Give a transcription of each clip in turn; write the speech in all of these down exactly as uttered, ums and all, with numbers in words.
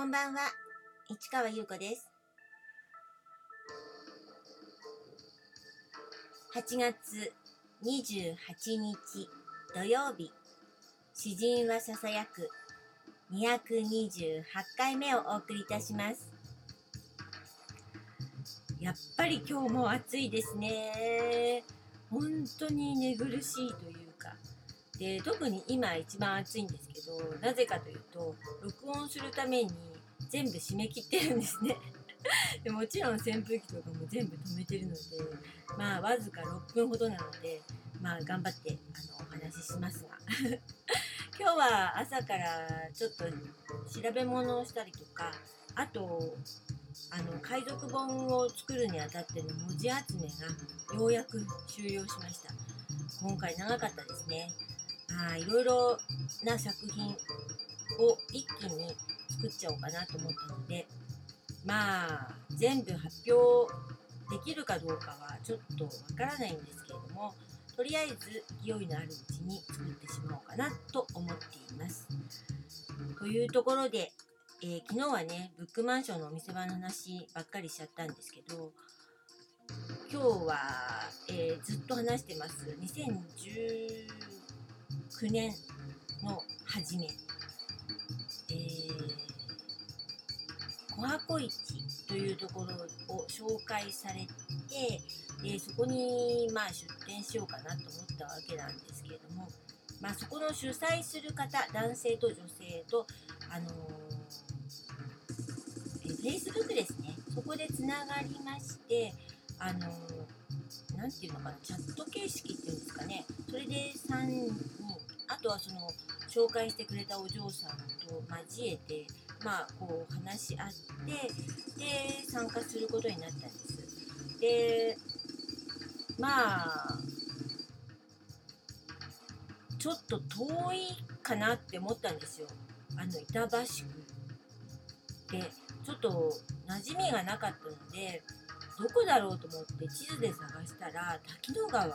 こんばんは、市川優子です。はちがつにじゅうはちにち土曜日、詩人はささやくにひゃくにじゅうはちかいめをお送りいたします。やっぱり今日も暑いですね。本当に寝苦しいというか。で、特に今一番暑いんですけど、なぜかというと録音するために全部締め切ってるんですねでもちろん扇風機とかも全部止めてるので、まあわずかろっぷんほどなので、まあ頑張ってあのお話ししますが今日は朝からちょっと調べ物をしたりとか、あとあの海賊本を作るにあたっての文字集めがようやく終了しました。今回長かったですね。あいろいろな作品を一気に作っちゃおうかなと思ったので、まあ全部発表できるかどうかはちょっとわからないんですけれども、とりあえず勢いのあるうちに作ってしまおうかなと思っています。というところで、えー、昨日はねブックマンションのお店場の話ばっかりしちゃったんですけど、今日は、えー、ずっと話してますにせんじゅうきゅうねんの初め、えー、小箱市というところを紹介されて、えー、そこに、まあ、出店しようかなと思ったわけなんですけれども、まあ、そこの主催する方、男性と女性と、あのーえー、Facebook ですね、そこでつながりまして、あのー、なんていうのかな、チャット形式っていうんですかね、それでさんにん、あとはその紹介してくれたお嬢さんと交えて、まあこう話し合って、で参加することになったんです。で、まあちょっと遠いかなって思ったんですよ。あの板橋区でちょっと馴染みがなかったので、どこだろうと思って地図で探したら滝野川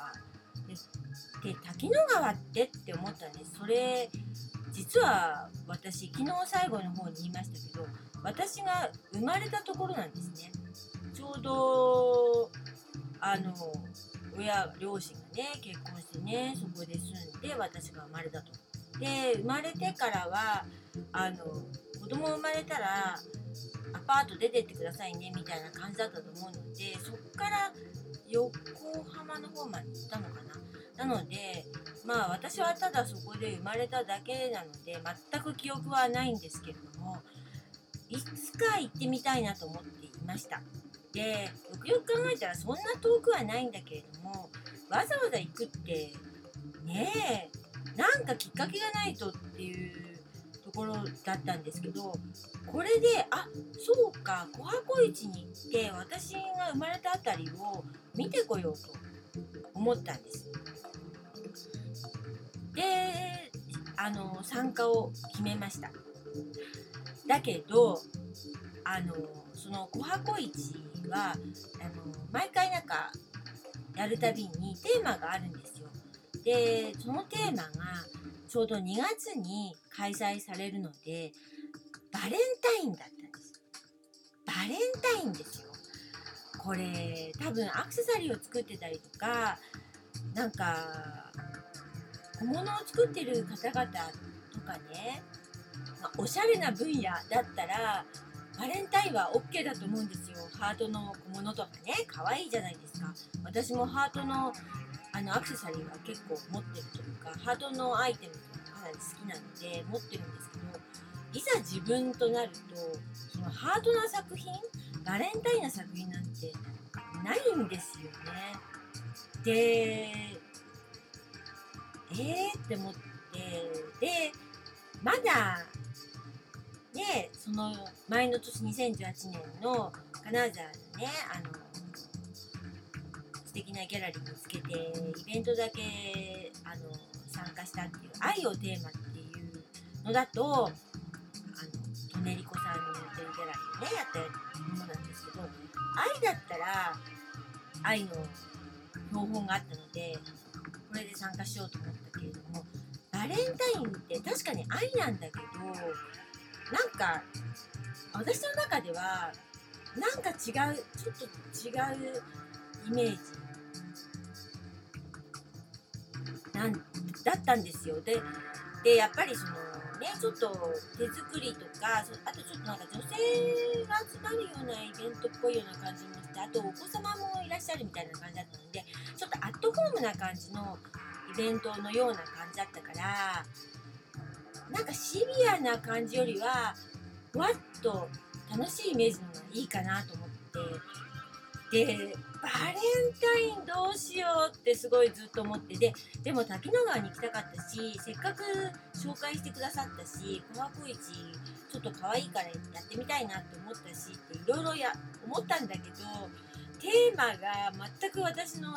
で、滝野川ってって思ったんです。それ実は私昨日最後の方に言いましたけど、私が生まれたところなんですね。ちょうどあの親両親がね結婚してね、そこで住んで私が生まれたと。で、生まれてからはあの子供生まれたらアパート出てってくださいねみたいな感じだったと思うので、そっから横浜の方まで行ったのかな。なので、まあ私はただそこで生まれただけなので全く記憶はないんですけれども、いつか行ってみたいなと思っていました。で、よくよく考えたらそんな遠くはないんだけれども、わざわざ行くってねえ、なんかきっかけがないとっていうところだったんですけど、これで、あ、そうか、小箱市に行って私が生まれたあたりを見てこようと思ったんです。で、あの参加を決めました。だけどあのその小箱市はあの毎回なんかやるたびにテーマがあるんですよ。で、そのテーマがちょうどにがつに開催されるのでバレンタインだったんです。バレンタインですよ。これ多分アクセサリーを作ってたりとか、なんか小物を作ってる方々とかね、まあ、おしゃれな分野だったらバレンタインは OK だと思うんですよ。ハートの小物とかね、可愛いじゃないですか。私もハートのあのアクセサリーは結構持ってるというか、ハートのアイテムとかかなり好きなので持ってるんですけど、いざ自分となるとそのハートな作品、バレンタインな作品なんてないんですよね。で、えーって思って、で、まだね、その前の年にせんじゅうはちねんの金沢のね、あの素敵なギャラリーにつけてイベントだけあの参加したっていう愛をテーマっていうのだと、トネリコさんのやってるギャラリーね、やったものなんですけど、愛だったら愛の標本があったのでこれで参加しようと思ったけれども、バレンタインって確かに愛なんだけど、なんか私の中ではなんか違う、ちょっと違うイメージなんだったんですよ。で、でやっぱりそのね、ちょっと手作りとか、あとちょっとなんか女性が集まるようなイベントっぽいような感じもして、あとお子様もいらっしゃるみたいな感じだったので、ちょっとアットホームな感じのイベントのような感じだったから、なんかシビアな感じよりは、ふわっと楽しいイメージの方がいいかなと思って、で、バレンタインどうしようってすごいずっと思って、で、でも滝野川に行きたかったし、せっかく紹介してくださったし、小箱市ちょっと可愛いからやってみたいなって思ったしっていろいろや思ったんだけど、テーマが全く私の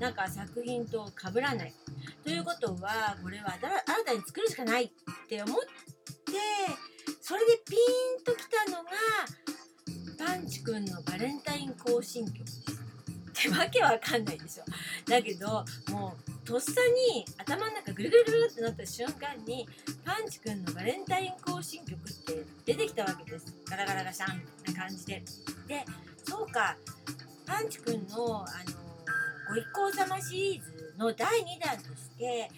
なんか作品と被らないということは、これは新たに作るしかないって思って、それでピーンときたのがパンチくんのバレンタイン行進曲です。ってわけわかんないでしょ。だけどもうとっさに頭の中ぐるぐるぐるってなった瞬間にパンチくんのバレンタイン行進曲って出てきたわけです。ガラガラガシャンみたいな感じで。で、そうか、パンチくんの、あのー、ご一行様シリーズのだいにだんとして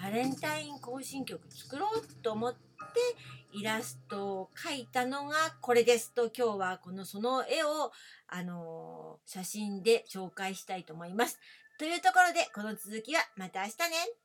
バレンタイン行進曲作ろうと思ってイラストを描いたのがこれですと、今日はこのその絵を、あのー、写真で紹介したいと思います。というところで、この続きはまた明日ね。